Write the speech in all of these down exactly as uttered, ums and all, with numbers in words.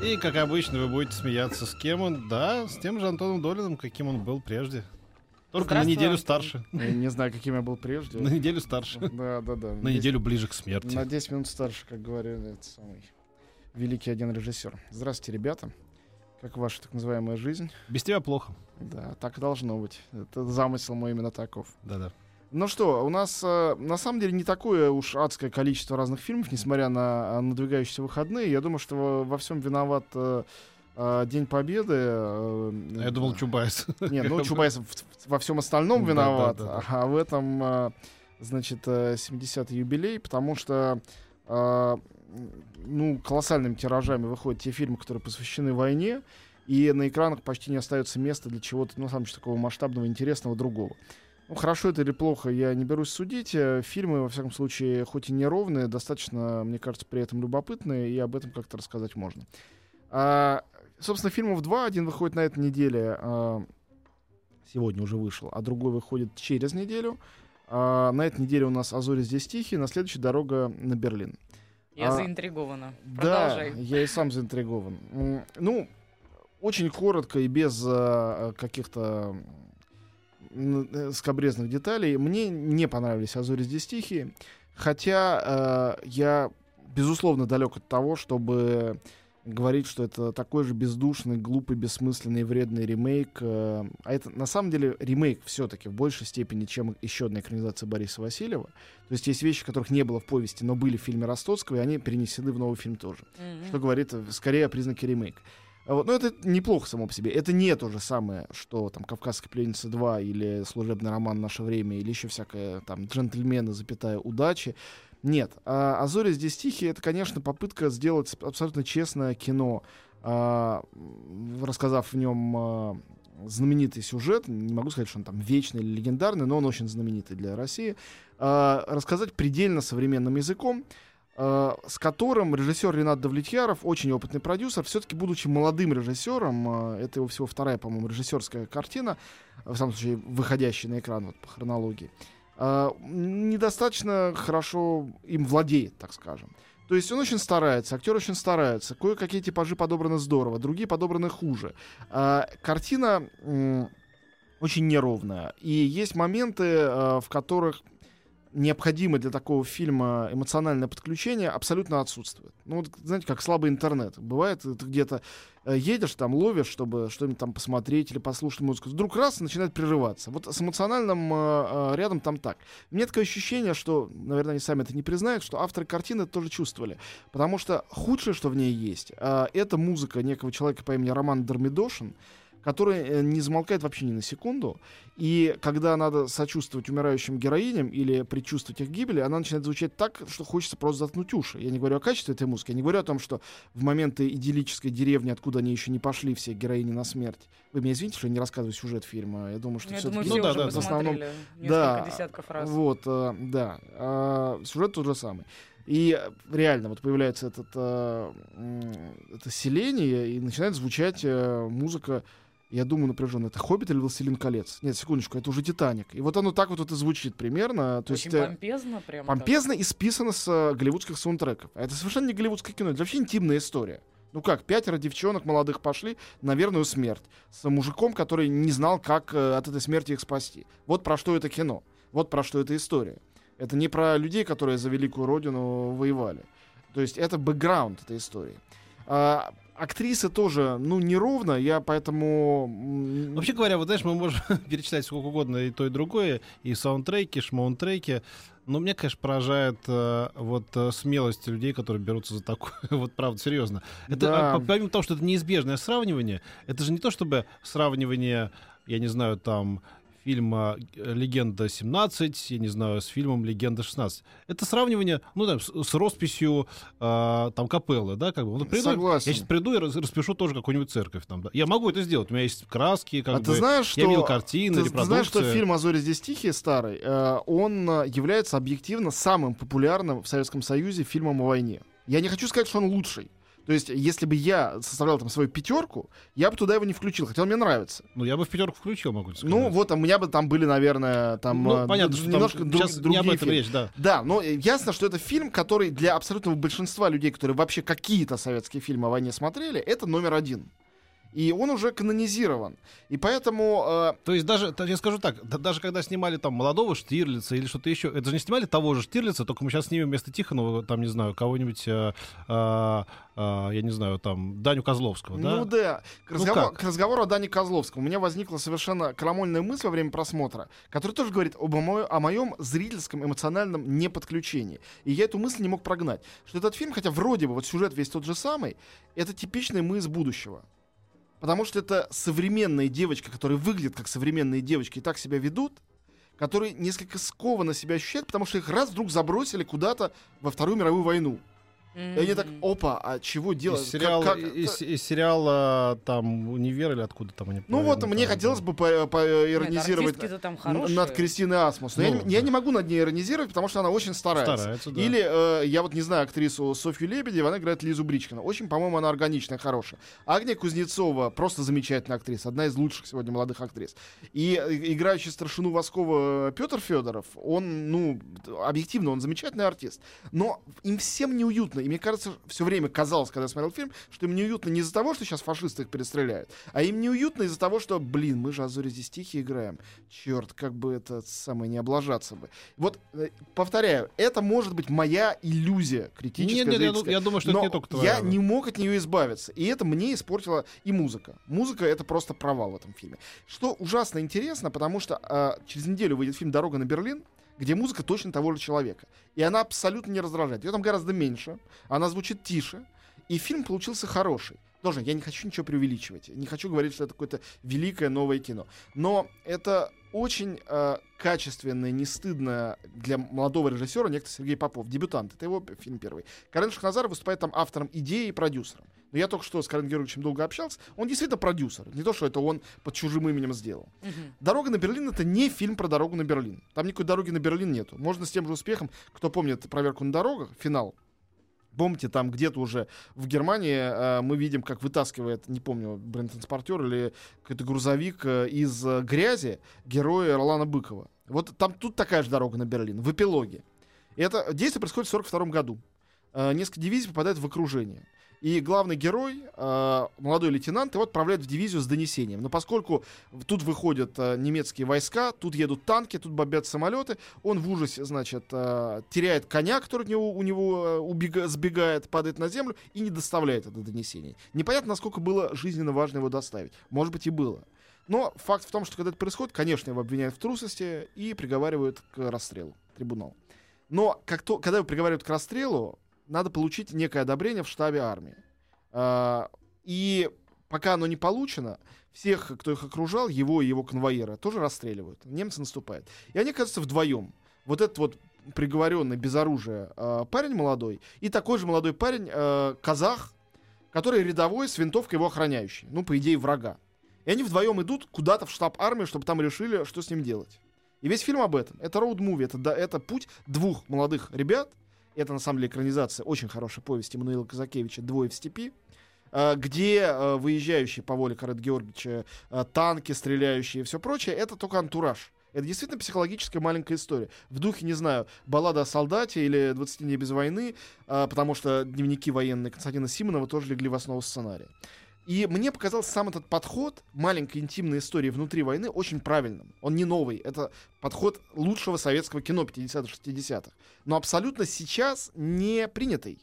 И, как обычно, вы будете смеяться с кем он. Да, с тем же Антоном Долиным, каким он был прежде. Только на неделю Антон. Старше. Я не знаю, каким я был прежде. На неделю старше. Да, да, да. На неделю ближе к смерти. На десять минут старше, как говорил этот самый великий один режиссер. Здравствуйте, ребята. Как ваша так называемая жизнь? Без тебя плохо. Да, так должно быть. Это замысел мой именно таков. Да-да. Ну что, у нас э, на самом деле не такое уж адское количество разных фильмов, несмотря на надвигающиеся выходные. Я думаю, что во всем виноват э, э, День Победы. Э, э, Я думал, Чубайс. Нет, ну Чубайс во всем остальном виноват, да, да, да, да. А в этом, э, значит, семидесятый юбилей, потому что э, ну, колоссальными тиражами выходят те фильмы, которые посвящены войне, и на экранах почти не остается места для чего-то, ну, самого такого масштабного, интересного, другого. Ну, хорошо это или плохо, я не берусь судить. Фильмы, во всяком случае, хоть и неровные, достаточно, мне кажется, при этом любопытные, и об этом как-то рассказать можно. А, собственно, фильмов два. Один выходит на этой неделе, а, сегодня уже вышел, а другой выходит через неделю. А, на этой неделе у нас «А зори здесь тихие», на следующей «Дорога на Берлин». Я а, заинтригована. Продолжай. Да, я и сам заинтригован. Ну, очень коротко и без а, каких-то... скабрезных деталей. Мне не понравились «А зори здесь тихие», хотя э, я, безусловно, далек от того, чтобы говорить, что это такой же бездушный, глупый, бессмысленный, вредный ремейк. Э, а это, на самом деле, ремейк все-таки в большей степени, чем еще одна экранизация Бориса Васильева. То есть есть вещи, которых не было в повести, но были в фильме Ростоцкого, и они перенесены в новый фильм тоже. Mm-hmm. Что говорит скорее о признаке ремейка. Вот. Но это неплохо само по себе. Это не то же самое, что там «Кавказская пленница два» или «Служебный роман. Наше время», или еще всякое там «Джентльмены, запятая, удачи». Нет. «А зори здесь тихие» — это, конечно, попытка сделать абсолютно честное кино, а, рассказав в нем а, знаменитый сюжет. Не могу сказать, что он там вечный или легендарный, но он очень знаменитый для России. А, рассказать предельно современным языком, с которым режиссер Ренат Давлетьяров, очень опытный продюсер, все-таки, будучи молодым режиссером, это его всего вторая, по-моему, режиссерская картина, в самом случае, выходящая на экран вот, по хронологии, недостаточно хорошо им владеет, так скажем. То есть он очень старается, актер очень старается, кое-какие типажи подобраны здорово, другие подобраны хуже. Картина очень неровная, и есть моменты, в которых... необходимое для такого фильма эмоциональное подключение абсолютно отсутствует. Ну вот, знаете, как слабый интернет. Бывает, ты где-то едешь, там ловишь, чтобы что-нибудь там посмотреть или послушать музыку. Вдруг раз, начинает прерываться. Вот с эмоциональным э, рядом там так. У меня такое ощущение, что, наверное, они сами это не признают, что авторы картины это тоже чувствовали. Потому что худшее, что в ней есть, э, это музыка некого человека по имени Роман Дармидошин, который не замолкает вообще ни на секунду. И когда надо сочувствовать умирающим героиням или предчувствовать их гибели, она начинает звучать так, что хочется просто заткнуть уши. Я не говорю о качестве этой музыки, я не говорю о том, что в моменты идиллической деревни, откуда они еще не пошли, все героини на смерть. Вы меня извините, что я не рассказываю сюжет фильма. Я думаю, что я все-таки... Думаю, все ну, да, да, в основном... да, десятков раз. Вот, да. А, сюжет тот же самый. И реально вот появляется этот, а, это селение, и начинает звучать а, музыка. Я думаю, напряженно, это «Хоббит» или «Властелин колец»? Нет, секундочку, это уже «Титаник». И вот оно так вот, вот и звучит примерно. То Очень есть, помпезно прям. Помпезно так. И списано с э, голливудских саундтреков. Это совершенно не голливудское кино, это вообще интимная история. Ну как, пятеро девчонок молодых пошли на верную смерть с мужиком, который не знал, как э, от этой смерти их спасти. Вот про что это кино, вот про что эта история. Это не про людей, которые за великую родину воевали. То есть это бэкграунд этой истории. А, актрисы тоже, ну, неровно, я поэтому... Вообще говоря, вот знаешь, мы можем перечитать сколько угодно и то, и другое, и саундтреки, шмаунтреки, но меня, конечно, поражает э, вот смелость людей, которые берутся за такое, вот правда, серьезно. Это, да. Помимо того, что это неизбежное сравнивание, это же не то, чтобы сравнивание, я не знаю, там... фильма «Легенда семнадцать», я не знаю, с фильмом «Легенда шестнадцать». Это сравнивание, ну, да, с, с росписью э, там капеллы, да, как бы. Вот, приду, согласен. Я сейчас приду и распишу тоже какую-нибудь церковь там. Да. Я могу это сделать, у меня есть краски, как а бы. Ты знаешь, что, я видел картины, ты, репродукции. Ты знаешь, что фильм «А зори здесь тихие» старый, э, он является объективно самым популярным в Советском Союзе фильмом о войне. Я не хочу сказать, что он лучший. То есть, если бы я составлял там свою пятерку, я бы туда его не включил, хотя он мне нравится. Ну, я бы в пятерку включил, могу сказать. Ну, вот, у меня бы там были, наверное, там... Ну, понятно, д- что немножко там друг, сейчас другие не об этом фильмы. Речь, да. Да, но ясно, что это фильм, который для абсолютного большинства людей, которые вообще какие-то советские фильмы о войне смотрели, это номер один. И он уже канонизирован. И поэтому... Э... То есть даже, я скажу так, да, даже когда снимали там молодого Штирлица или что-то еще, это же не снимали того же Штирлица, только мы сейчас снимем вместо Тихонова, там, не знаю, кого-нибудь, э, э, э, я не знаю, там, Даню Козловского, да? Ну да. К, ну, разговор... к разговору о Дане Козловском у меня возникла совершенно крамольная мысль во время просмотра, которая тоже говорит об мо... о моем зрительском эмоциональном неподключении. И я эту мысль не мог прогнать. Что этот фильм, хотя вроде бы вот сюжет весь тот же самый, это типичный мы из будущего. Потому что это современные девочки, которые выглядят как современные девочки и так себя ведут, которые несколько скованно себя ощущают, потому что их раз вдруг забросили куда-то во Вторую мировую войну. И они так, опа, а чего делать? Из сериала, как, как... Из, из сериала там «Универ» или откуда там они... Ну вот, мне там, хотелось бы по- поиронизировать Нет, над Кристиной Асмус. Но ну, я, да. я не могу над ней иронизировать, потому что она очень старается. старается да. Или, э, я вот не знаю актрису Софью Лебедеву, она играет Лизу Бричкину. Очень, по-моему, она органичная, хорошая. Агния Кузнецова просто замечательная актриса. Одна из лучших сегодня молодых актрис. И играющий старшину Воскова Петр Федоров, он, ну, объективно, он замечательный артист. Но им всем неуютно. И мне кажется, все время казалось, когда я смотрел фильм, что им неуютно не из-за того, что сейчас фашисты их перестреляют, а им неуютно из-за того, что, блин, мы же «А зори здесь тихие» играем. Черт, как бы это самое не облажаться бы. Вот, повторяю, это может быть моя иллюзия критическая. Нет, нет, я, я думаю, что это не только твоя. Я не мог от нее избавиться. И это мне испортила и музыка. Музыка — это просто провал в этом фильме. Что ужасно интересно, потому что а, через неделю выйдет фильм «Дорога на Берлин», где музыка точно того же человека. И она абсолютно не раздражает. Ее там гораздо меньше, она звучит тише, и фильм получился хороший. Тоже, я не хочу ничего преувеличивать, не хочу говорить, что это какое-то великое новое кино. Но это очень э, качественное, не стыдное для молодого режиссера, некто Сергей Попов, дебютант, это его фильм первый. Карен Шахназаров выступает там автором идеи и продюсером. Но я только что с Кареном Георгиевичем долго общался, он действительно продюсер, не то, что это он под чужим именем сделал. Угу. «Дорога на Берлин» — это не фильм про дорогу на Берлин, там никакой дороги на Берлин нету. Можно с тем же успехом, кто помнит «Проверку на дорогах», финал. Помните, там где-то уже в Германии э, мы видим, как вытаскивает, не помню, бронетранспортер или какой-то грузовик э, из э, грязи героя Ролана Быкова. Вот там тут такая же «Дорога на Берлин» в эпилоге. И это действие происходит в сорок втором году. Э, несколько дивизий попадают в окружение. И главный герой, э, молодой лейтенант, его отправляют в дивизию с донесением. Но поскольку тут выходят э, немецкие войска, тут едут танки, тут бомбят самолеты, он в ужасе, значит, э, теряет коня, который у него, у него убега, сбегает, падает на землю и не доставляет это донесение. Непонятно, насколько было жизненно важно его доставить. Может быть, и было. Но факт в том, что когда это происходит, конечно, его обвиняют в трусости и приговаривают к расстрелу, трибунал. Но как то, когда его приговаривают к расстрелу, надо получить некое одобрение в штабе армии. И пока оно не получено, всех, кто их окружал, его и его конвоира, тоже расстреливают. Немцы наступают. И они оказываются вдвоем. Вот этот вот приговоренный без оружия парень молодой и такой же молодой парень, казах, который рядовой с винтовкой его охраняющий. Ну, по идее, врага. И они вдвоем идут куда-то в штаб армии, чтобы там решили, что с ним делать. И весь фильм об этом. Это роуд-муви. Это, это путь двух молодых ребят. Это, на самом деле, экранизация очень хорошей повести Мануила Казакевича «Двое в степи», где выезжающие по воле Карена Георгиевича танки, стреляющие и все прочее, это только антураж. Это действительно психологическая маленькая история. В духе, не знаю, «Баллада о солдате» или «двадцать дней без войны», потому что дневники военные Константина Симонова тоже легли в основу сценария. И мне показался сам этот подход маленькой интимной истории внутри войны очень правильным. Он не новый. Это подход лучшего советского кино пятидесятых-шестидесятых. Но абсолютно сейчас не принятый.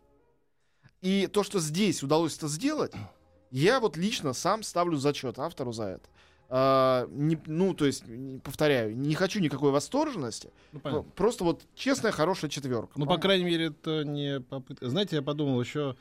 И то, что здесь удалось это сделать, я вот лично сам ставлю зачет автору за это. А, не, ну, то есть, повторяю, не хочу никакой восторженности. Ну, просто вот честная, хорошая четверка. Ну, по крайней мере, это не попытка. Знаете, я подумал еще...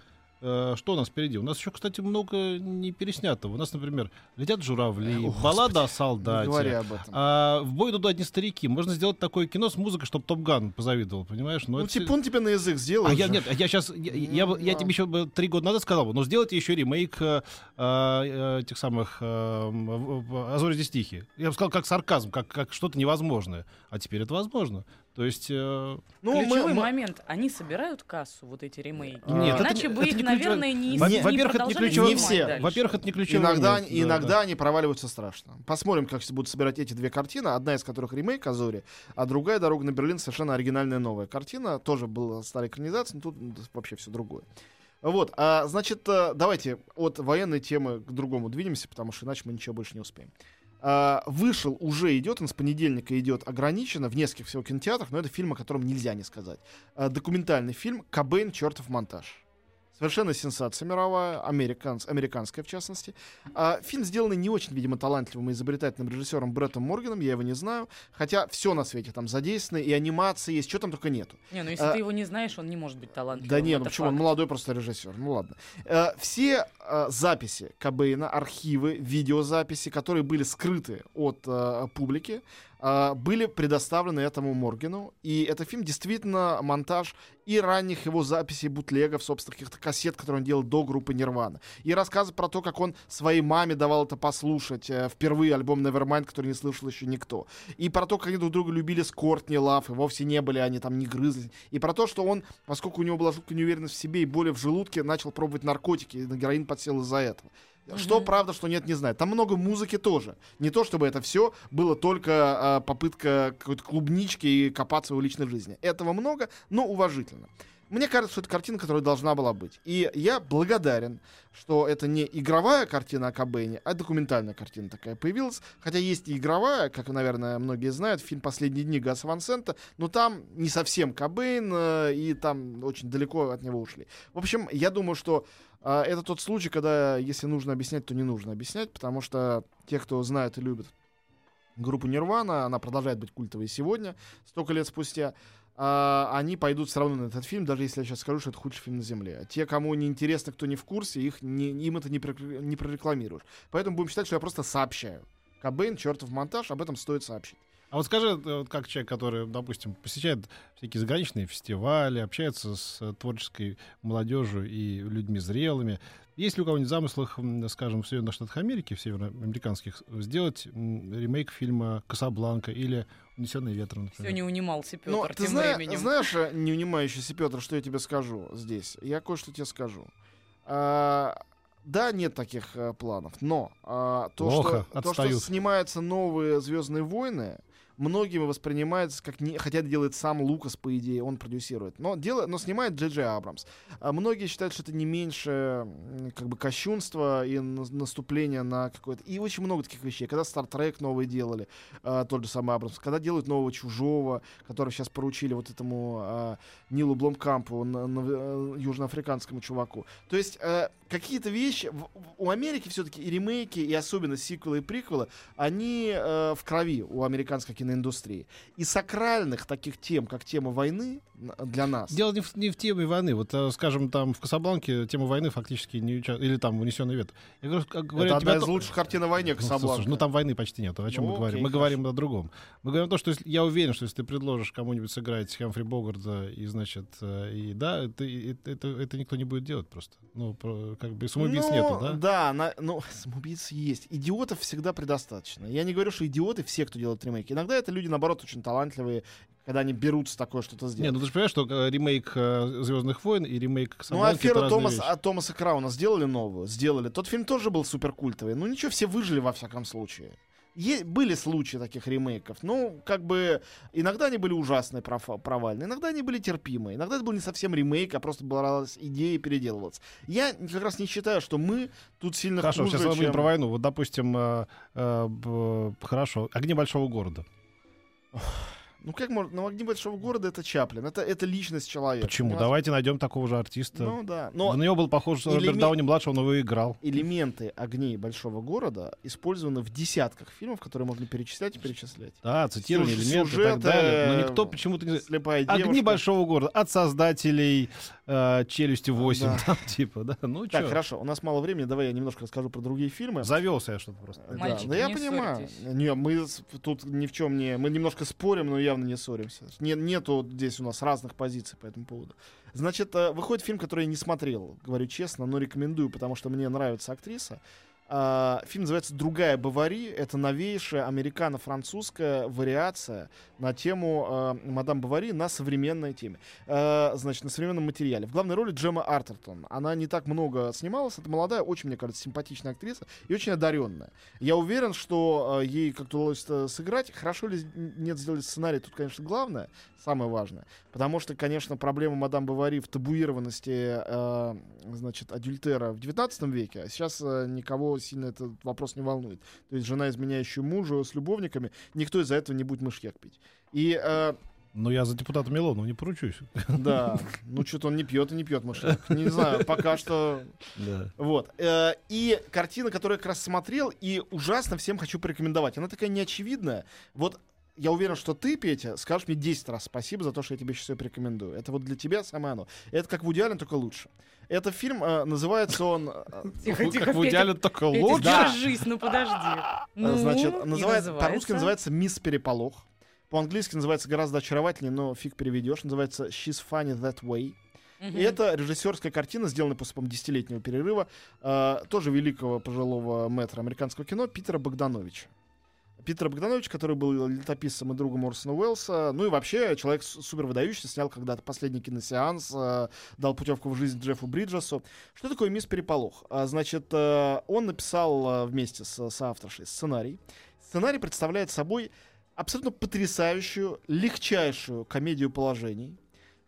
э, что у нас впереди? У нас еще, кстати, много не переснятого. У нас, например, «Летят журавли», о, «Баллада о солдате». Не говори об этом. А, «В бой идут одни старики». Можно сделать такое кино с музыкой, чтобы Топ Ган позавидовал, понимаешь? Но ну, это... типа он тебе на язык сделал. А я, нет, я сейчас... Я, я, я, я тебе еще три года назад сказал, но сделайте еще ремейк э, э, тех самых э, «А зори здесь тихие». Я бы сказал, как сарказм, как, как что-то невозможное. А теперь это возможно. То есть... Э, ну, ключевой мы, момент. Мы... Они собирают кассу, вот эти ремейки. Нет, иначе это, бы это их, не наверное, не, не, не продолжали не все. Во-первых, это не ключевой иногда, момент. Иногда да, они да. проваливаются страшно. Посмотрим, как будут собирать эти две картины. Одна из которых ремейк «А зори», а другая «Дорога на Берлин» — совершенно оригинальная новая картина. Тоже была старая экранизация, но тут вообще все другое. Вот, а, значит, давайте от военной темы к другому двинемся, потому что иначе мы ничего больше не успеем. Uh, вышел, уже идет, он с понедельника идет ограниченно в нескольких всего кинотеатрах, но это фильм, о котором нельзя не сказать. Uh, документальный фильм «Кобейн. Чертов монтаж». Совершенно сенсация мировая, американс, американская в частности. Uh, фильм, сделанный не очень, видимо, талантливым и изобретательным режиссером Бреттом Моргеном, я его не знаю, хотя все на свете там задействовано, и анимации есть, что там только нету. Не, ну если uh, ты его не знаешь, он не может быть талантливым. Да нет, ну почему, факт. Он молодой просто режиссер, ну ладно. Uh, все... записи Кобейна, архивы, видеозаписи, которые были скрыты от э, публики, э, были предоставлены этому Моргену. И этот фильм действительно монтаж и ранних его записей, бутлегов, собственно, каких-то кассет, которые он делал до группы «Нирвана». И рассказы про то, как он своей маме давал это послушать. Э, впервые альбом «Nevermind», который не слышал еще никто. И про то, как они друг друга любили с Кортни Лав, и вовсе не были они там, не грызлись. И про то, что он, поскольку у него была жуткая неуверенность в себе и боли в желудке, начал пробовать наркотики, и на героин сел из-за этого. Mm-hmm. Что правда, что нет, не знаю. Там много музыки тоже. Не то, чтобы это все было только э, попытка какой-то клубнички и копаться в личной жизни. Этого много, но уважительно. Мне кажется, что это картина, которая должна была быть. И я благодарен, что это не игровая картина о Кобейне, а документальная картина такая появилась. Хотя есть и игровая, как, наверное, многие знают, фильм «Последние дни» Гаса Ван Сента, но там не совсем Кобейн, и там очень далеко от него ушли. В общем, я думаю, что Uh, это тот случай, когда, если нужно объяснять, то не нужно объяснять, потому что те, кто знают и любят группу «Нирвана», она продолжает быть культовой сегодня, столько лет спустя, uh, они пойдут все равно на этот фильм, даже если я сейчас скажу, что это худший фильм на Земле. А те, кому не интересно, кто не в курсе, их не, им это не, не прорекламируешь. Поэтому будем считать, что я просто сообщаю. Кобейн, чертов монтаж, об этом стоит сообщить. А вот скажи, вот как человек, который, допустим, посещает всякие заграничные фестивали, общается с творческой молодежью и людьми зрелыми, есть ли у кого-нибудь в замыслах, скажем, в Соединенных Штатах Америки, в североамериканских, сделать ремейк фильма «Касабланка» или «Унесённые ветром», например? Все не унимался Пётр, но тем ты зна- временем. Знаешь, не унимающийся Пётр, что я тебе скажу здесь? Я кое-что тебе скажу. А- Да, нет таких э, планов, но э, то, Лоха, что, то, что снимаются новые «Звездные войны», многими воспринимается как не, хотя делает сам Лукас, по идее, он продюсирует, но, делает, но снимает Джей Джей Абрамс. А многие считают, что это не меньше как бы кощунства и на, наступления на какое-то. И очень много таких вещей. Когда Star Trek новый делали, а, тот же самый Абрамс, когда делают нового «Чужого», который сейчас поручили вот этому а, Нилу Бломкампу, на, на, южноафриканскому чуваку. То есть а, какие-то вещи в, у Америки все-таки и ремейки, и особенно сиквелы и приквелы, они а, в крови у американских на индустрии. И сакральных таких тем, как тема войны, для нас. Дело не в, не в теме войны. Вот, скажем, там в «Касабланке» тема войны фактически не участвует. Или там «Унесённый ветром». Я говорю, как, говорю, это одна из то... лучших картин о войне, «Касабланка». Ну, слушай, ну там войны почти нет. О чем ну, мы говорим? Окей, мы хорошо. Говорим о другом. Мы говорим о том, что если, я уверен, что если ты предложишь кому-нибудь сыграть Хэмфри Богарта, и, значит, и да, это, это, это, это никто не будет делать просто. Ну, про, как бы самоубийц ну, нету, да? Да, на, ну, самоубийц есть. Идиотов всегда предостаточно. Я не говорю, что идиоты все, кто делает ремейки. Иногда это люди, наоборот, очень талантливые, когда они берутся такое что-то сделать. Не, ну ты же понимаешь, что э, ремейк э, «Звездных войн» и ремейк «Касабланки» — ну, аферу Томас, а Томаса Крауна сделали новую, сделали. Тот фильм тоже был суперкультовый. Ну ничего, все выжили во всяком случае. Е- были случаи таких ремейков. Ну, как бы, иногда они были ужасные, профа- провальные, иногда они были терпимые. Иногда это был не совсем ремейк, а просто была идея переделываться. Я как раз не считаю, что мы тут сильно хорошо, хуже, сейчас чем... про войну. Вот, допустим, э, э, э, хорошо, «Огни большого города». Ну как можно? На огне большого города это Чаплин. Это, это личность человека. Почему? Понимаешь? Давайте найдем такого же артиста. Ну да. Но на него был похож элемент... Роберт Дауни-младший, он его играл. Элементы огней большого города использованы в десятках фильмов, которые можно перечислять и перечислять. Да, цитирование элементов и так далее. Но никто почему-то не... Слепая девушка. Огни большого города от создателей э, «Челюсти восемь». Да. Там, типа, да. Ну, так, чё? Хорошо. У нас мало времени. Давай я немножко расскажу про другие фильмы. Завелся я что-то просто. Да, мальчики, да я не понимаю. Не, мы тут ни в чем не... Мы немножко спорим, но я не ссоримся. Нет, нету здесь у нас разных позиций по этому поводу. Значит, выходит фильм, который я не смотрел, говорю честно, но рекомендую, потому что мне нравится актриса. Фильм называется «Другая Бовари». Это новейшая американо-французская вариация на тему мадам Бовари на современной теме. Значит, на современном материале. В главной роли Джема Артертон. Она не так много снималась. Это молодая, очень, мне кажется, симпатичная актриса и очень одаренная. Я уверен, что ей как-то удалось сыграть. Хорошо ли нет сделали сценарий, тут, конечно, главное, самое важное. Потому что, конечно, проблема мадам Бовари в табуированности, значит, адюльтера в девятнадцатом веке, а сейчас никого сильно этот вопрос не волнует. То есть жена, изменяющая мужу с любовниками, никто из-за этого не будет мышьяк пить. И... Э... Ну, я за депутата Милонова не поручусь. Да. Ну, что-то он не пьет и не пьет мышьяк. Не знаю, пока что... Да. Вот. Э, и картина, которую я как раз смотрел, и ужасно всем хочу порекомендовать. Она такая неочевидная. Вот я уверен, что ты, Петя, скажешь мне десять раз спасибо за то, что я тебе сейчас ее порекомендую. Это вот для тебя самое оно. Это как в идеале, только лучше. Это фильм, э, называется он... Тихо, тихо, как в идеале, только лучше. Петя, держись, ну подожди. Значит, называется, по-русски называется «Мисс Переполох». По-английски называется гораздо очаровательнее, но фиг переведешь. Называется «She's funny that way». И это режиссерская картина, сделанная после десятилетнего перерыва, э, тоже великого пожилого мэтра американского кино Питера Богдановича. Питер Богданович, который был летописцем и другом Орсона Уэллса, ну и вообще человек супер выдающийся, снял когда-то «Последний киносеанс», э, дал путевку в жизнь Джеффу Бриджесу. Что такое «Мисс Переполох»? А, значит, э, он написал э, вместе с соавторшей сценарий. Сценарий представляет собой абсолютно потрясающую, легчайшую комедию положений.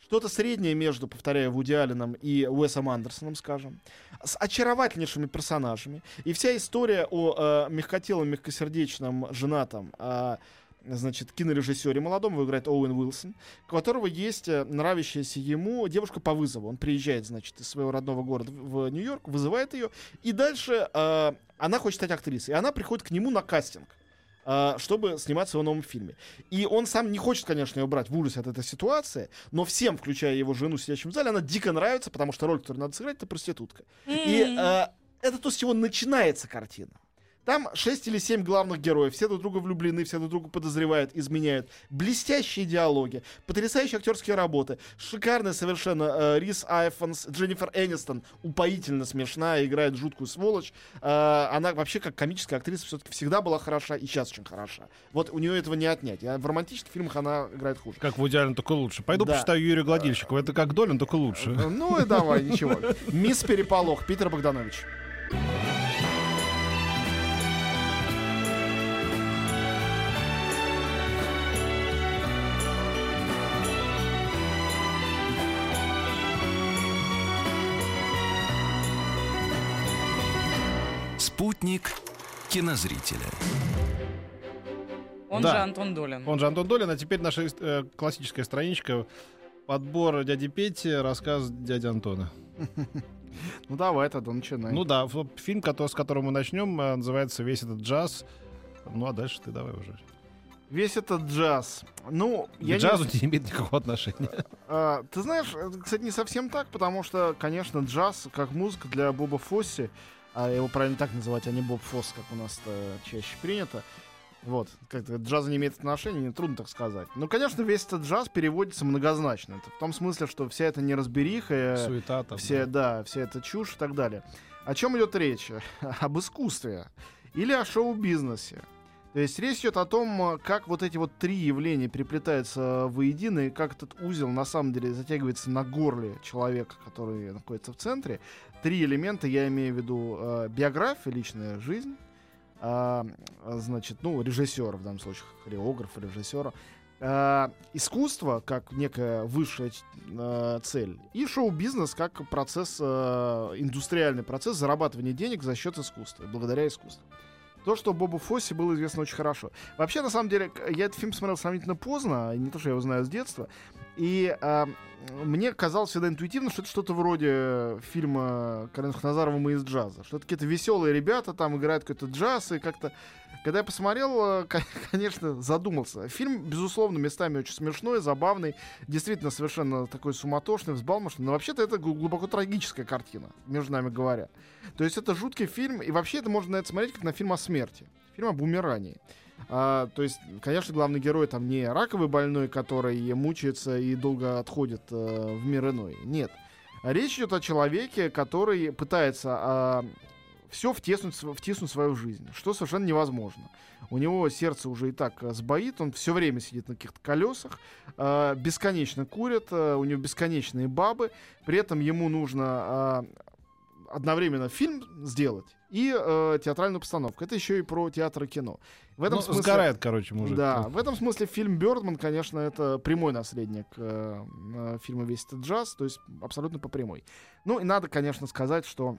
Что-то среднее между, повторяю, Вуди Алленом и Уэсом Андерсоном, скажем, с очаровательнейшими персонажами. И вся история о э, мягкотелом, мягкосердечном, женатом, э, значит, кинорежиссере молодом, его играет Оуэн Уилсон, у которого есть нравящаяся ему девушка по вызову. Он приезжает, значит, из своего родного города в Нью-Йорк, вызывает ее, и дальше э, она хочет стать актрисой. И она приходит к нему на кастинг, чтобы сниматься в его новом фильме. И он сам не хочет, конечно, ее брать, в ужасе от этой ситуации, но всем, включая его жену, сидящим в зале, она дико нравится, потому что роль, которую надо сыграть, это проститутка. И э, это то, с чего начинается картина. Там шесть или семь главных героев, все друг друга влюблены, все друг друга подозревают, изменяют. Блестящие диалоги, потрясающие актерские работы, шикарная совершенно э, Рис Иванс, Дженнифер Энистон, упоительно смешная, играет жуткую сволочь. Э, она вообще как комическая актриса все-таки всегда была хороша и сейчас очень хороша. Вот у нее этого не отнять. В романтических фильмах она играет хуже. Как в идеале, только лучше. Пойду да. Почитаю Юрия Гладильщикова. Это как Долин, только лучше. Ну и давай, ничего. «Мисс Переполох», Питер Богданович. Спутник кинозрителя. Он да. же Антон Долин. Он же Антон Долин, а теперь наша э, классическая страничка. Подбор дяди Пети, рассказ дяди Антона. Ну давай тогда начинаем. Ну да, фильм, с которого мы начнем, называется «Весь этот джаз». Ну а дальше ты давай уже. Весь этот джаз. Ну, я джазу не... не имеет никакого отношения. А, ты знаешь, кстати, не совсем так, потому что, конечно, джаз, как музыка для Боба Фосси, а его правильно так называть, а не Боб Фосс, как у нас чаще принято. Вот, как-то джазу не имеет отношения, трудно так сказать. Но, конечно, весь этот джаз переводится многозначно. Это в том смысле, что вся эта неразбериха, суета там, все, да. да, вся эта чушь и так далее. О чем идет речь? Об искусстве или о шоу-бизнесе. То есть речь идет о том, как вот эти вот три явления переплетаются воедино, и как этот узел на самом деле затягивается на горле человека, который находится в центре. Три элемента, я имею в виду э, биографию, личная жизнь, э, значит, ну, режиссера, в данном случае, хореографа, режиссера, э, искусство как некая высшая э, цель, и шоу-бизнес как процесс, э, индустриальный процесс зарабатывания денег за счет искусства, благодаря искусству. то, что Бобу Фосси было известно очень хорошо. Вообще, на самом деле, я этот фильм смотрел сравнительно поздно, не то, что я его знаю с детства, и э, мне казалось всегда интуитивно, что это что-то вроде фильма Карена Шахназарова «Мы из джаза», что это какие-то веселые ребята, там играют какой-то джаз, и как-то... Когда я посмотрел, конечно, задумался. Фильм, безусловно, местами очень смешной, забавный, действительно совершенно такой суматошный, взбалмошный, но вообще-то это глубоко трагическая картина, между нами говоря. То есть это жуткий фильм, и вообще это можно на это смотреть как на фильм о смерти, фильм об умирании. А, то есть, конечно, главный герой там не раковый больной, который мучается и долго отходит а, в мир иной. Нет. Речь идет о человеке, который пытается а, все втиснуть, втиснуть в свою жизнь, что совершенно невозможно. У него сердце уже и так сбоит, он все время сидит на каких-то колесах, а, бесконечно курит, а, у него бесконечные бабы, при этом ему нужно... А, одновременно фильм сделать и э, театральную постановку. Это еще и про театр и кино. В этом ну, смысле... Сгорает, короче, мужик. Да, в этом смысле фильм «Бёрдман», конечно, это прямой наследник э, э, фильма «Весь этот джаз», то есть абсолютно по прямой. Ну и надо, конечно, сказать, что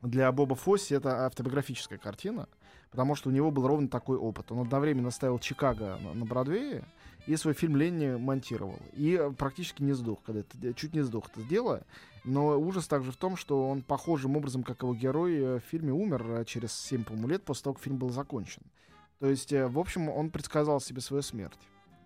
для Боба Фосси это автобиографическая картина, потому что у него был ровно такой опыт. Он одновременно ставил «Чикаго» на, на Бродвее и свой фильм «Ленни» монтировал. И практически не сдох, когда это, чуть не сдох это дело. Но ужас также в том, что он похожим образом, как его герой, в фильме умер через семь, по-моему, лет после того, как фильм был закончен. То есть, в общем, он предсказал себе свою смерть.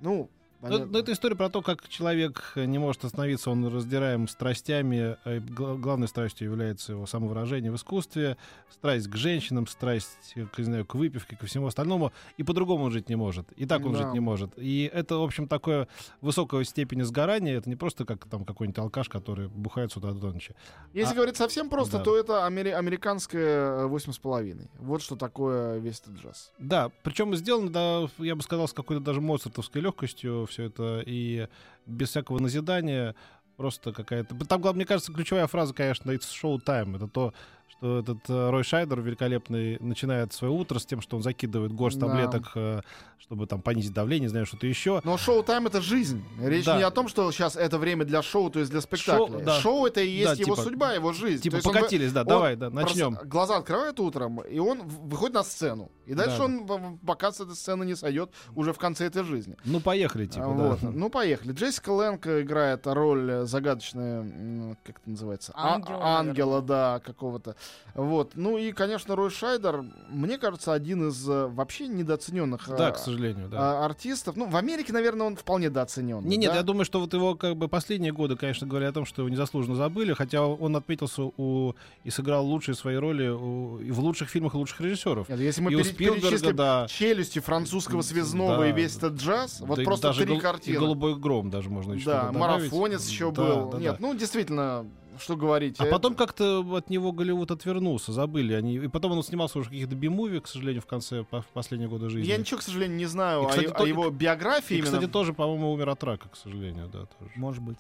Ну, понятно. Но, но это история про то, как человек не может остановиться, он раздираем страстями. Главной страстью является его самовыражение в искусстве, страсть к женщинам, страсть, не знаю, к выпивке, ко всему остальному. И по-другому он жить не может. И так он да. жить не может. И это, в общем, такое высокой степени сгорания. Это не просто как там какой-нибудь алкаш, который бухает с утра до ночи. Если а... говорить совсем просто, да. то это амери- американское восемь с половиной. Вот что такое весь этот джаз. Да, причем сделано, да, я бы сказал, с какой-то даже моцартовской легкостью. Все это и без всякого назидания, просто какая-то... Там, мне кажется, ключевая фраза, конечно, «It's show time». Это то, что этот Рой Шайдер великолепный начинает свое утро с тем, что он закидывает горсть да. таблеток, чтобы там понизить давление, не знаю, что-то еще. Но шоу тайм — это жизнь. Речь да. не о том, что сейчас это время для шоу, то есть для спектакля. Шоу, да. шоу — это и есть да, его типа, судьба, его жизнь. Типа покатились, он, да, он давай, да, начнем. Глаза открывает утром, и он выходит на сцену. И дальше да. он пока с этой сцены не сойдет уже в конце этой жизни. Ну, поехали, типа, вот. да. Ну, поехали. Джессика Лэнг играет роль загадочная, как это называется? Ангела, а- ангела да, какого-то. Вот. Ну и, конечно, Рой Шайдер, мне кажется, один из вообще недооцененных да, к сожалению, да. артистов. Ну, в Америке, наверное, он вполне дооценен. Не, да? Нет, я думаю, что вот его как бы последние годы, конечно, говорили о том, что его незаслуженно забыли, хотя он отметился у... и сыграл лучшие свои роли у... и в лучших фильмах лучших режиссеров. Нет, если мы пере... перечислим да. «Челюсти», «Французского связного» да. и «Весь этот джаз», вот да, просто три гол... картины. И «Голубой гром» даже можно еще да, добавить. «Марафонец» еще да, был. Да, Нет, да. ну, действительно... Что говорить? А это... потом как-то от него Голливуд отвернулся, забыли они. И потом он снимался уже в каких-то би-муви, к сожалению, в конце по- последних годов жизни. Я ничего, к сожалению, не знаю и, кстати, о, то... о его биографии. И, именно... кстати, тоже, по-моему, умер от рака, к сожалению, да, тоже. Может быть.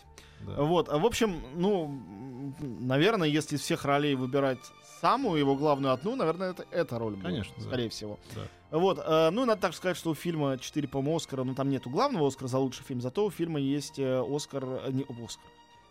Да. Вот, в общем, ну, наверное, если из всех ролей выбирать самую его главную одну, наверное, это эта роль была, конечно, скорее да. всего. Да. Вот, э, ну, надо так сказать, что у фильма четыре, по-моему, Оскара, ну, там нету главного Оскара за лучший фильм, зато у фильма есть Оскар, не Оскар.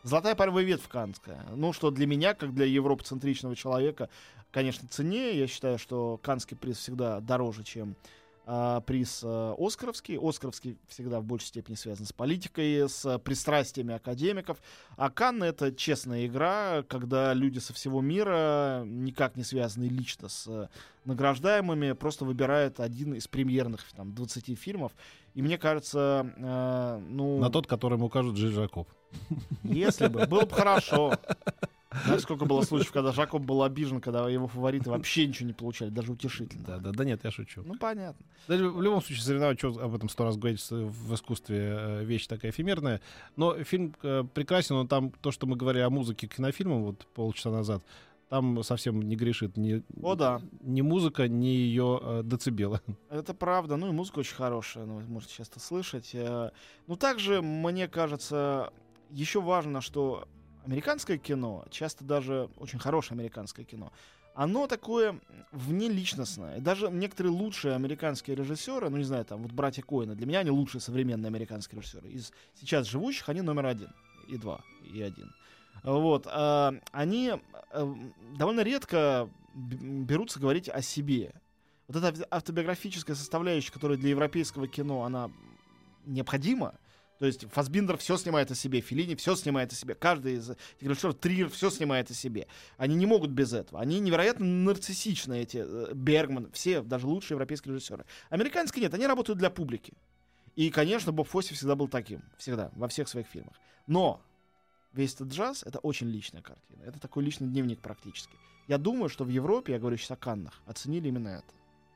«Золотая пальмовая ветвь» каннская. Ну, что для меня, как для европоцентричного человека, конечно, ценнее. Я считаю, что каннский приз всегда дороже, чем э, приз э, оскаровский. Оскаровский всегда в большей степени связан с политикой, с пристрастиями академиков. А Канны — это честная игра, когда люди со всего мира, никак не связанные лично с награждаемыми, просто выбирают один из премьерных там, двадцати фильмов. И мне кажется... Э, ну... На тот, который ему укажут Жи Жакоб. Если бы. Было бы хорошо. Знаешь, сколько было случаев, когда Жакоб был обижен, когда его фавориты вообще ничего не получали, даже утешительно. Да, да, да, нет, я шучу. Ну, понятно. Да, в любом случае, соревновать, что об этом сто раз говорить в искусстве, вещь такая эфемерная. Но фильм прекрасен, но там то, что мы говорили о музыке к кинофильмам вот полчаса назад, там совсем не грешит ни, О, да. ни музыка, ни ее э, децибелы. Это правда. Ну и музыка очень хорошая, ну, вы можете часто слышать. Ну также, мне кажется, еще важно, что американское кино, часто даже очень хорошее американское кино, оно такое внеличностное. Даже некоторые лучшие американские режиссеры, ну не знаю, там вот братья Коэны, для меня они лучшие современные американские режиссеры. Из сейчас живущих они номер один, и два, и один. Вот, э, они э, довольно редко берутся говорить о себе. вот эта автобиографическая составляющая, которая для европейского кино, она необходима. То есть Фассбиндер все снимает о себе, Феллини все снимает о себе, каждый из режиссеров, Триер все снимает о себе. Они не могут без этого. Они невероятно нарциссичны, эти Бергман, все, даже лучшие европейские режиссеры. Американские нет, они работают для публики. И, конечно, Боб Фосси всегда был таким, всегда, во всех своих фильмах. Но весь этот джаз — это очень личная картина, это такой личный дневник практически. Я думаю, что в Европе, я говорю сейчас о Каннах, оценили именно это.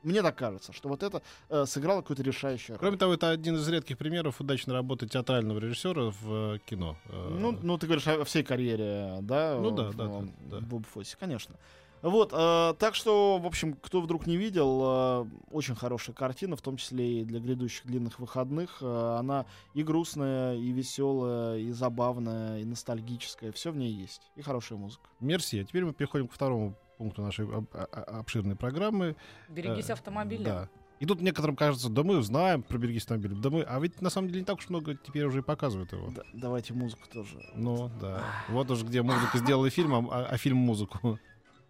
Мне так кажется, что вот это э, сыграло какую-то решающую роль. Кроме того, это один из редких примеров удачной работы театрального режиссера в э, кино. Ну, ну, ты говоришь о всей карьере, да? Ну да, в, да, в, да, да. Боба Фосси, конечно. Вот, э, так что, в общем, кто вдруг не видел, э, очень хорошая картина, в том числе и для грядущих длинных выходных. Э, она и грустная, и веселая, и забавная, и ностальгическая. Все в ней есть. И хорошая музыка. Мерси. А теперь мы переходим ко второму пункту нашей об- обширной программы. Берегись автомобиля. Да. И тут некоторым кажется, да мы знаем про «Берегись автомобиля», да мы... а ведь на самом деле не так уж много теперь уже и показывают его. Да, давайте музыку тоже. Ну да. Вот уж где музыка сделала фильм, а, а фильм музыку.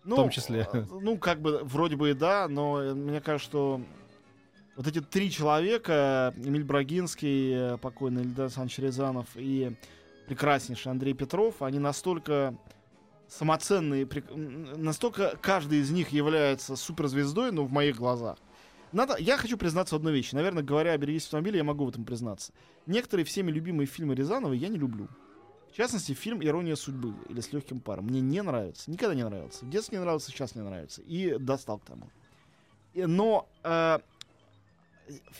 Ну, в том числе. Ну, как бы, вроде бы и да, но мне кажется, что вот эти три человека, Эмиль Брагинский, покойный Эльдар Рязанов и прекраснейший Андрей Петров, они настолько самоценные, настолько каждый из них является суперзвездой, ну, в моих глазах. Надо, я хочу признаться в одной вещи. Наверное, говоря о «Берегись автомобиля», я могу в этом признаться. Некоторые всеми любимые фильмы Рязанова я не люблю. В частности, фильм «Ирония судьбы» или «С легким паром». Мне не нравится. Никогда не нравился. В детстве не нравился, сейчас не нравится. И достал к тому. Но э,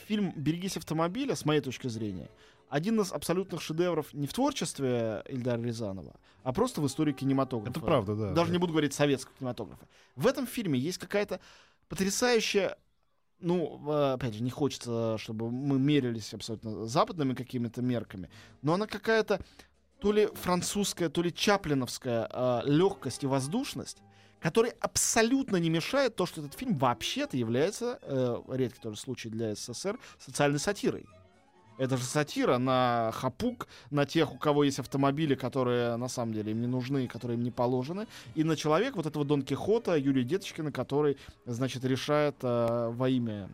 фильм «Берегись автомобиля», с моей точки зрения, один из абсолютных шедевров не в творчестве Эльдара Рязанова, а просто в истории кинематографа. Это правда, да. Даже да. не буду говорить советского кинематографа. В этом фильме есть какая-то потрясающая... Ну, опять же, не хочется, чтобы мы мерились абсолютно западными какими-то мерками, но она какая-то... то ли французская, то ли чаплиновская э, легкость и воздушность, которой абсолютно не мешает то, что этот фильм вообще-то является, э, редкий тоже случай для СССР, социальной сатирой. Это же сатира на хапук, на тех, у кого есть автомобили, которые на самом деле им не нужны, которые им не положены, и на человека вот этого Дон Кихота Юрия Деточкина, который, значит, решает э, во имя...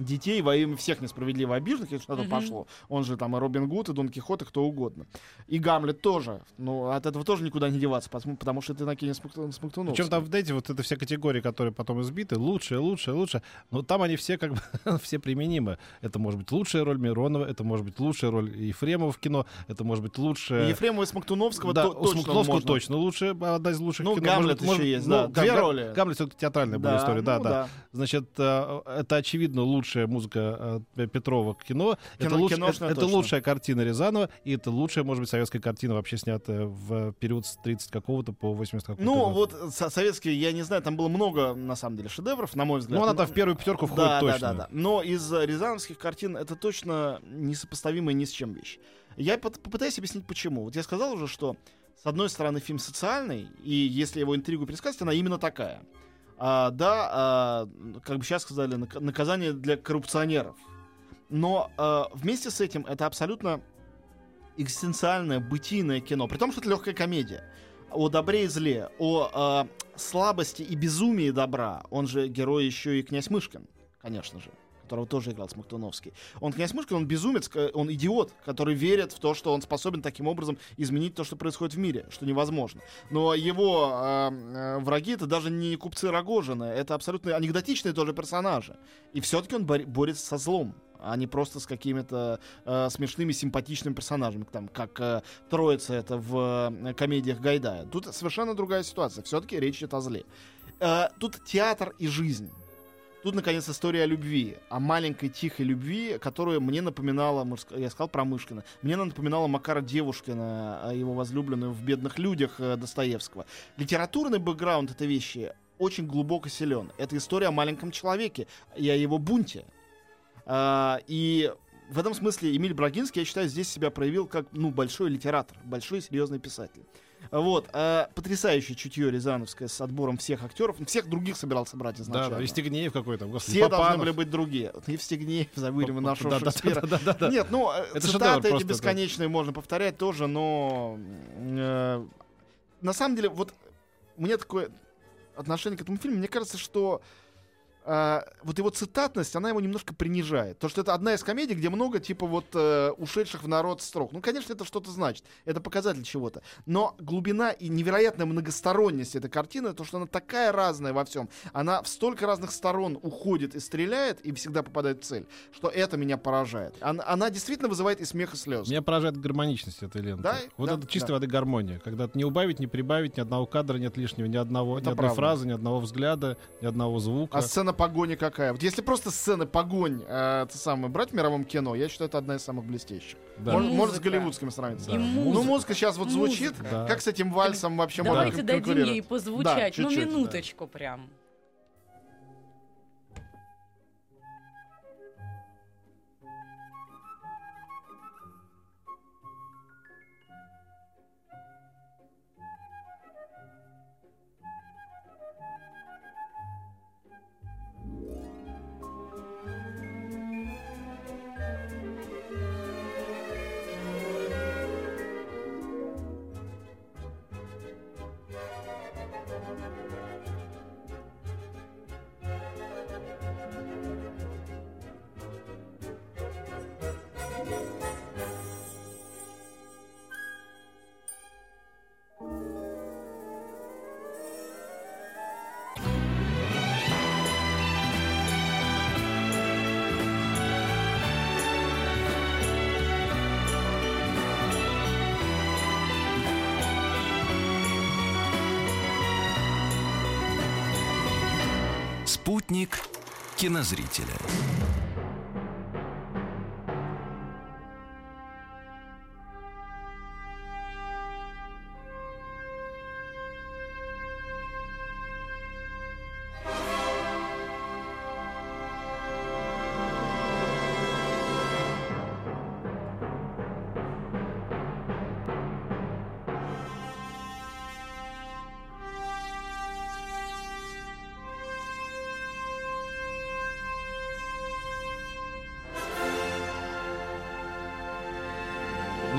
детей, во имя всех несправедливо обиженных, если что-то mm-hmm. пошло. Он же там и Робин Гуд, и Дон Кихот, и кто угодно. И Гамлет тоже. Ну, от этого тоже никуда не деваться, потому, потому что это на кине Смоктуновский. Причем там, знаете, вот эта вся категория, которые потом избиты, лучше, лучше, лучше. Но там они все как бы все применимы. Это может быть лучшая роль Миронова, это может быть лучшая роль Ефремова в кино, это может быть лучше... Ефремова и Смоктуновского да, то- точно Смоктуновского можно. точно лучше, одна из лучших ну, кино. Ну, Гамлет может, еще может, есть, ну, да. Две Гам... роли. Гамлет все-таки театральная да, была история, ну, да, да. да. Значит, это очевидно лучше музыка э, Петрова к кино. кино это, луч... это, это лучшая картина Рязанова, и это лучшая, может быть, советская картина, вообще снятая в период с тридцатого какого-то по восьмидесятый какого-то. Ну, года. Вот со- советские, я не знаю, там было много, на самом деле, шедевров, на мой взгляд. Ну, она там в первую пятерку входит да, точно. Да, да, да. Но из рязановских картин это точно несопоставимая ни с чем вещь. Я под- попытаюсь объяснить, почему. Вот я сказал уже, что, с одной стороны, фильм социальный, и если его интригу пересказать, она именно такая. А, да, а, как бы сейчас сказали, наказание для коррупционеров. Но а, вместе с этим это абсолютно экзистенциальное, бытийное кино. При том, что это легкая комедия. О добре и зле, о а, слабости и безумии добра. Он же герой еще и князь Мышкин, конечно же, которого тоже играл Смоктуновский. Он князь Мышкин, он безумец, он идиот, который верит в то, что он способен таким образом изменить то, что происходит в мире, что невозможно. Но его э, враги — это даже не купцы Рогожина, это абсолютно анекдотичные тоже персонажи. И все-таки он бор- борется со злом, а не просто с какими-то э, смешными, симпатичными персонажами, там, как э, троица это в э, комедиях Гайдая. Тут совершенно другая ситуация, все-таки речь идет о зле. Э, тут театр и жизнь. Тут, наконец, история о любви, о маленькой тихой любви, которую мне напоминала, я сказал про Мышкина, мне она напоминала Макара Девушкина, его возлюбленную в «Бедных людях» Достоевского. Литературный бэкграунд этой вещи очень глубоко силен. Это история о маленьком человеке и о его бунте. И в этом смысле Эмиль Брагинский, я считаю, здесь себя проявил как ну, большой литератор, большой и серьезный писатель. Вот, э, потрясающее чутье рязановское с отбором всех актеров. Всех других собирался брать изначально. Да, да, Евстигнеев какой-то. Господи, все Папанов. Должны были быть другие. Евстигнеев, забыли мы нашего да, Шекспира. Да, да, да, да, да. Нет, ну, это цитаты эти бесконечные да. можно повторять тоже, но... Э, на самом деле, вот, у меня такое отношение к этому фильму. Мне кажется, что э, вот его цитатность, она его немножко принижает. Потому что это одна из комедий, где много типа вот э, ушедших в народ строк. Ну, конечно, это что-то значит. Это показатель чего-то. Но глубина и невероятная многосторонность этой картины, то, что она такая разная во всем, она в столько разных сторон уходит и стреляет, и всегда попадает в цель, что это меня поражает. Она, она действительно вызывает и смех, и слез. Меня поражает гармоничность этой ленты. Да? Вот да, это чистой да. воды гармония. Когда не убавить, не прибавить, ни одного кадра нет лишнего, ни одного, ни одной фразы, ни одного взгляда, ни одного звука. А сцена погони какая? Вот если просто сцены погонь э, это самое, брать в мировом кино, я считаю, это одна из самых блестящих. Да. Может, может, с голливудским сравниться. Да. Музыка. Ну, музыка сейчас вот звучит. Да. Как с этим вальсом вообще можно конкурировать? Давайте дадим ей позвучать. Да, ну, минуточку да. прям. Спутник кинозрителя.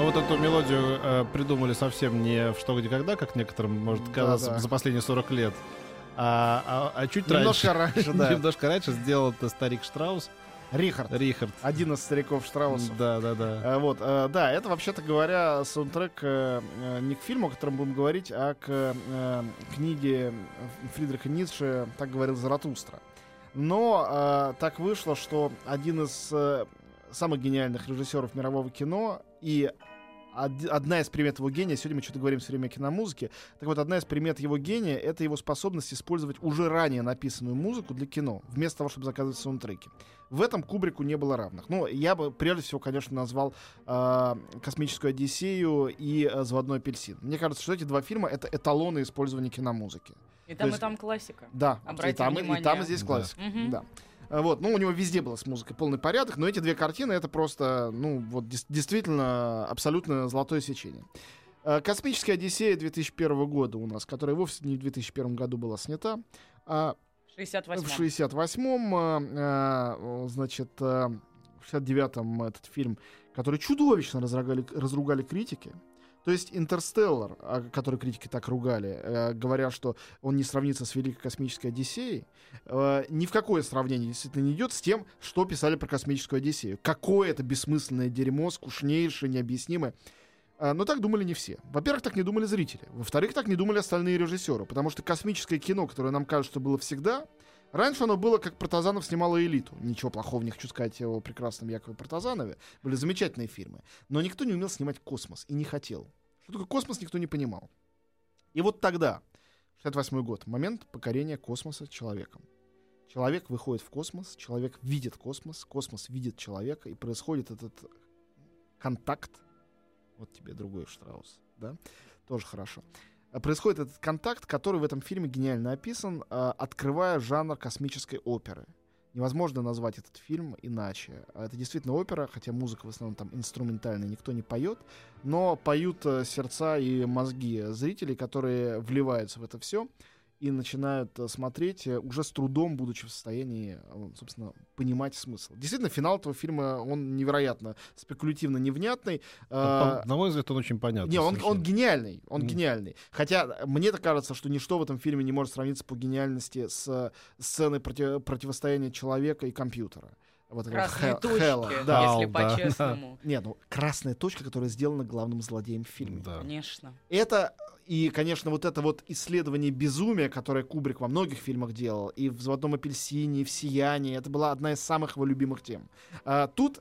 Вот эту мелодию э, придумали совсем не в «Что, где, когда», как некоторым может казаться, да, да. за последние сорок лет, а, а, а чуть немножко раньше. раньше да. Немножко раньше сделал старик Штраус. Рихард. Рихард. Один из стариков Штраусов. Да, да, да. А, вот, а, да, это, вообще-то говоря, саундтрек а, не к фильму, о котором будем говорить, а к а, книге Фридриха Ницше «Так говорил Заратустра». Но а, так вышло, что один из а, самых гениальных режиссеров мирового кино и одна из примет его гения, сегодня мы что-то говорим все время о киномузыке, так вот, одна из примет его гения — это его способность использовать уже ранее написанную музыку для кино, вместо того, чтобы заказывать саундтреки. В этом Кубрику не было равных. Ну, я бы, прежде всего, конечно, назвал э, «Космическую Одиссею» и э, «Заводной апельсин». Мне кажется, что эти два фильма — это эталоны использования киномузыки. И там, есть, и там классика. Да, и там, и там здесь классика, да. да. Вот, ну, у него везде было с музыкой полный порядок, но эти две картины — это просто, ну, вот, дес- действительно абсолютно золотое сечение. «Космическая Одиссея» две тысячи первого года у нас, которая вовсе не в две тысячи первом году была снята, а в шестьдесят восьмом, значит, в шестьдесят девятом этот фильм, который чудовищно разругали, разругали критики. То есть «Интерстеллар», который критики так ругали, э, говоря, что он не сравнится с «Великой космической Одиссеей», э, ни в какое сравнение действительно не идет с тем, что писали про «Космическую Одиссею». Какое это бессмысленное дерьмо, скучнейшее, необъяснимое. Э, но так думали не все. Во-первых, так не думали зрители. Во-вторых, так не думали остальные режиссеры. Потому что космическое кино, которое нам кажется, было всегда... Раньше оно было, как Протазанов снимало «Элиту». Ничего плохого не хочу сказать о прекрасном Якове Протазанове. Были замечательные фильмы. Но никто не умел снимать космос и не хотел. Что такое космос, никто не понимал. И вот тогда, шестьдесят восьмой год, момент покорения космоса человеком. Человек выходит в космос, человек видит космос, космос видит человека, и происходит этот контакт. Вот тебе другой Штраус, да? Тоже хорошо. Происходит этот контакт, который в этом фильме гениально описан, открывая жанр космической оперы. Невозможно назвать этот фильм иначе. Это действительно опера, хотя музыка в основном там инструментальная, никто не поет, но поют сердца и мозги зрителей, которые вливаются в это все. и начинают смотреть, уже с трудом будучи в состоянии, собственно, понимать смысл. Действительно, финал этого фильма, он невероятно спекулятивно невнятный. А, а, на мой взгляд, он очень понятный. Не, он, он гениальный, он mm. гениальный. Хотя мне-то кажется, что ничто в этом фильме не может сравниться по гениальности с сценой против, противостояния человека и компьютера. Вот красные вот, точки, Hell, если да, по-честному. Да. Нет, ну красная точка, которая сделана главным злодеем в фильме. Да. Конечно. Это и, конечно, вот это вот исследование безумия, которое Кубрик во многих фильмах делал, и в «Золотом апельсине», и в «Сиянии», это была одна из самых его любимых тем. А, тут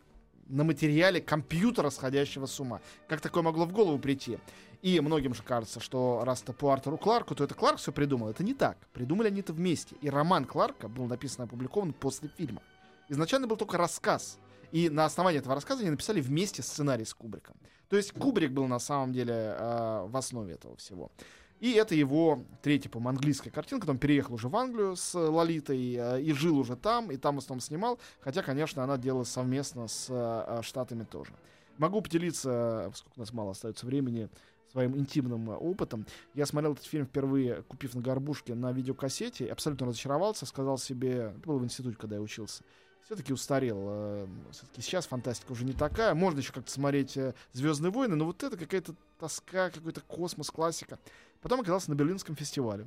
на материале компьютера, сходящего с ума. Как такое могло в голову прийти? И многим же кажется, что раз это по Артуру Кларку, то это Кларк все придумал. Это не так. Придумали они это вместе. И роман Кларка был написан и опубликован после фильма. Изначально был только рассказ, и на основании этого рассказа они написали вместе сценарий с Кубриком. То есть Кубрик был на самом деле э, в основе этого всего. И это его третья, по-моему, английская картинка. Он переехал уже в Англию с Лолитой э, и жил уже там, и там в основном снимал. Хотя, конечно, она делала совместно с э, Штатами тоже. Могу поделиться, поскольку у нас мало остается времени, своим интимным опытом. Я смотрел этот фильм впервые, купив на горбушке на видеокассете, абсолютно разочаровался, сказал себе, это было в институте, когда я учился, все-таки устарел. Все-таки сейчас фантастика уже не такая. Можно еще как-то смотреть «Звездные войны», но вот это какая-то тоска, какой-то космос, классика. Потом оказался на Берлинском фестивале,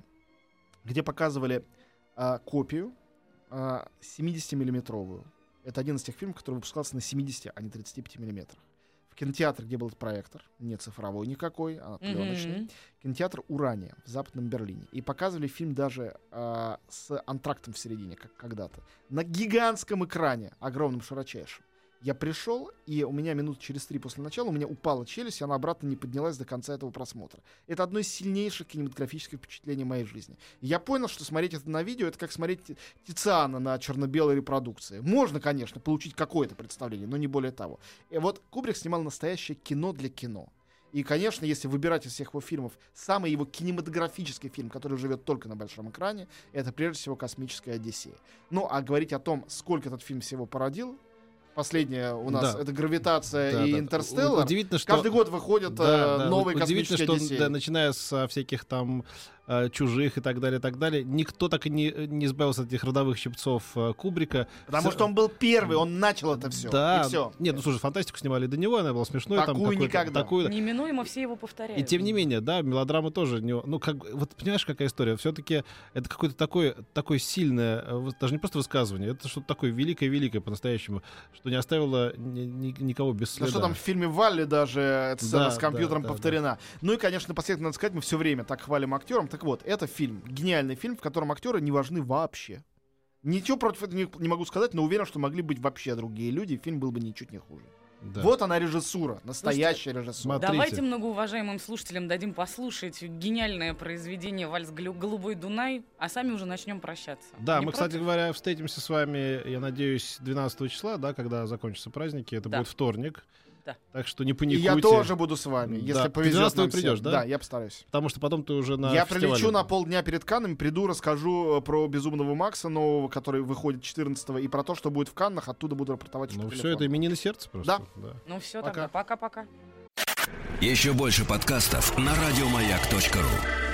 где показывали а, копию а, семидесятимиллиметровую. Это один из тех фильмов, который выпускался на семидесяти, а не тридцати пяти миллиметрах. В кинотеатре, где был проектор, не цифровой никакой, а пленочный, mm-hmm. кинотеатр «Урания» в Западном Берлине. И показывали фильм даже э, с антрактом в середине, как когда-то, на гигантском экране, огромном, широчайшем. Я пришел, и у меня минут через три после начала у меня упала челюсть, и она обратно не поднялась до конца этого просмотра. Это одно из сильнейших кинематографических впечатлений моей жизни. И я понял, что смотреть это на видео — это как смотреть Тициана на черно-белой репродукции. Можно, конечно, получить какое-то представление, но не более того. И вот Кубрик снимал настоящее кино для кино. И, конечно, если выбирать из всех его фильмов самый его кинематографический фильм, который живет только на большом экране, это, прежде всего, «Космическая Одиссея». Ну, а говорить о том, сколько этот фильм всего породил, последняя у нас, да. это «Гравитация» да, и да, «Интерстеллар». Каждый что... год выходят да, да, новые космические что, Одиссеи. Да, начиная со всяких там «Чужих» и так далее, и так далее. Никто так и не, не избавился от этих родовых щипцов Кубрика. Потому все... что он был первый, он начал это все. Да. И все. Нет, ну слушай, фантастику снимали до него, она была смешной. Такую там, никогда. Такую... Неминуемо все его повторяют. И тем не менее, да, мелодрамы тоже. Не... Ну, как... вот понимаешь, какая история? Все-таки это какое-то такое, такое сильное, даже не просто высказывание, это что-то такое великое-великое по-настоящему, что не оставило ни, ни, никого без следа. Ну что там в фильме «Валли» даже эта сцена да, с компьютером да, да, повторена. Да. Ну и, конечно, напоследок, надо сказать, мы все время так хвалим актерам. Так вот, это фильм, гениальный фильм, в котором актеры не важны вообще. Ничего против этого не, не могу сказать, но уверен, что могли быть вообще другие люди, и фильм был бы ничуть не хуже. Да. Вот она режиссура, настоящая Слушайте, режиссура. Смотрите. Давайте многоуважаемым слушателям дадим послушать гениальное произведение «Вальс Голубой Дунай», а сами уже начнем прощаться. Да, не мы, против? Кстати говоря, встретимся с вами, я надеюсь, двенадцатого числа, да, когда закончатся праздники, это да. будет вторник. Да. Так что не паникуйте. И я тоже буду с вами, если да. повезет нам придешь, да? Да, я постараюсь. Потому что потом ты уже на Я фестивале. прилечу на полдня перед Каннами, приду, расскажу про «Безумного Макса» нового, который выходит четырнадцатого, и про то, что будет в Каннах, оттуда буду рапортовать. Ну все, это именины сердца просто. Да. да. Ну все, пока. Тогда пока-пока. Еще больше подкастов на радиомаяк точка ру.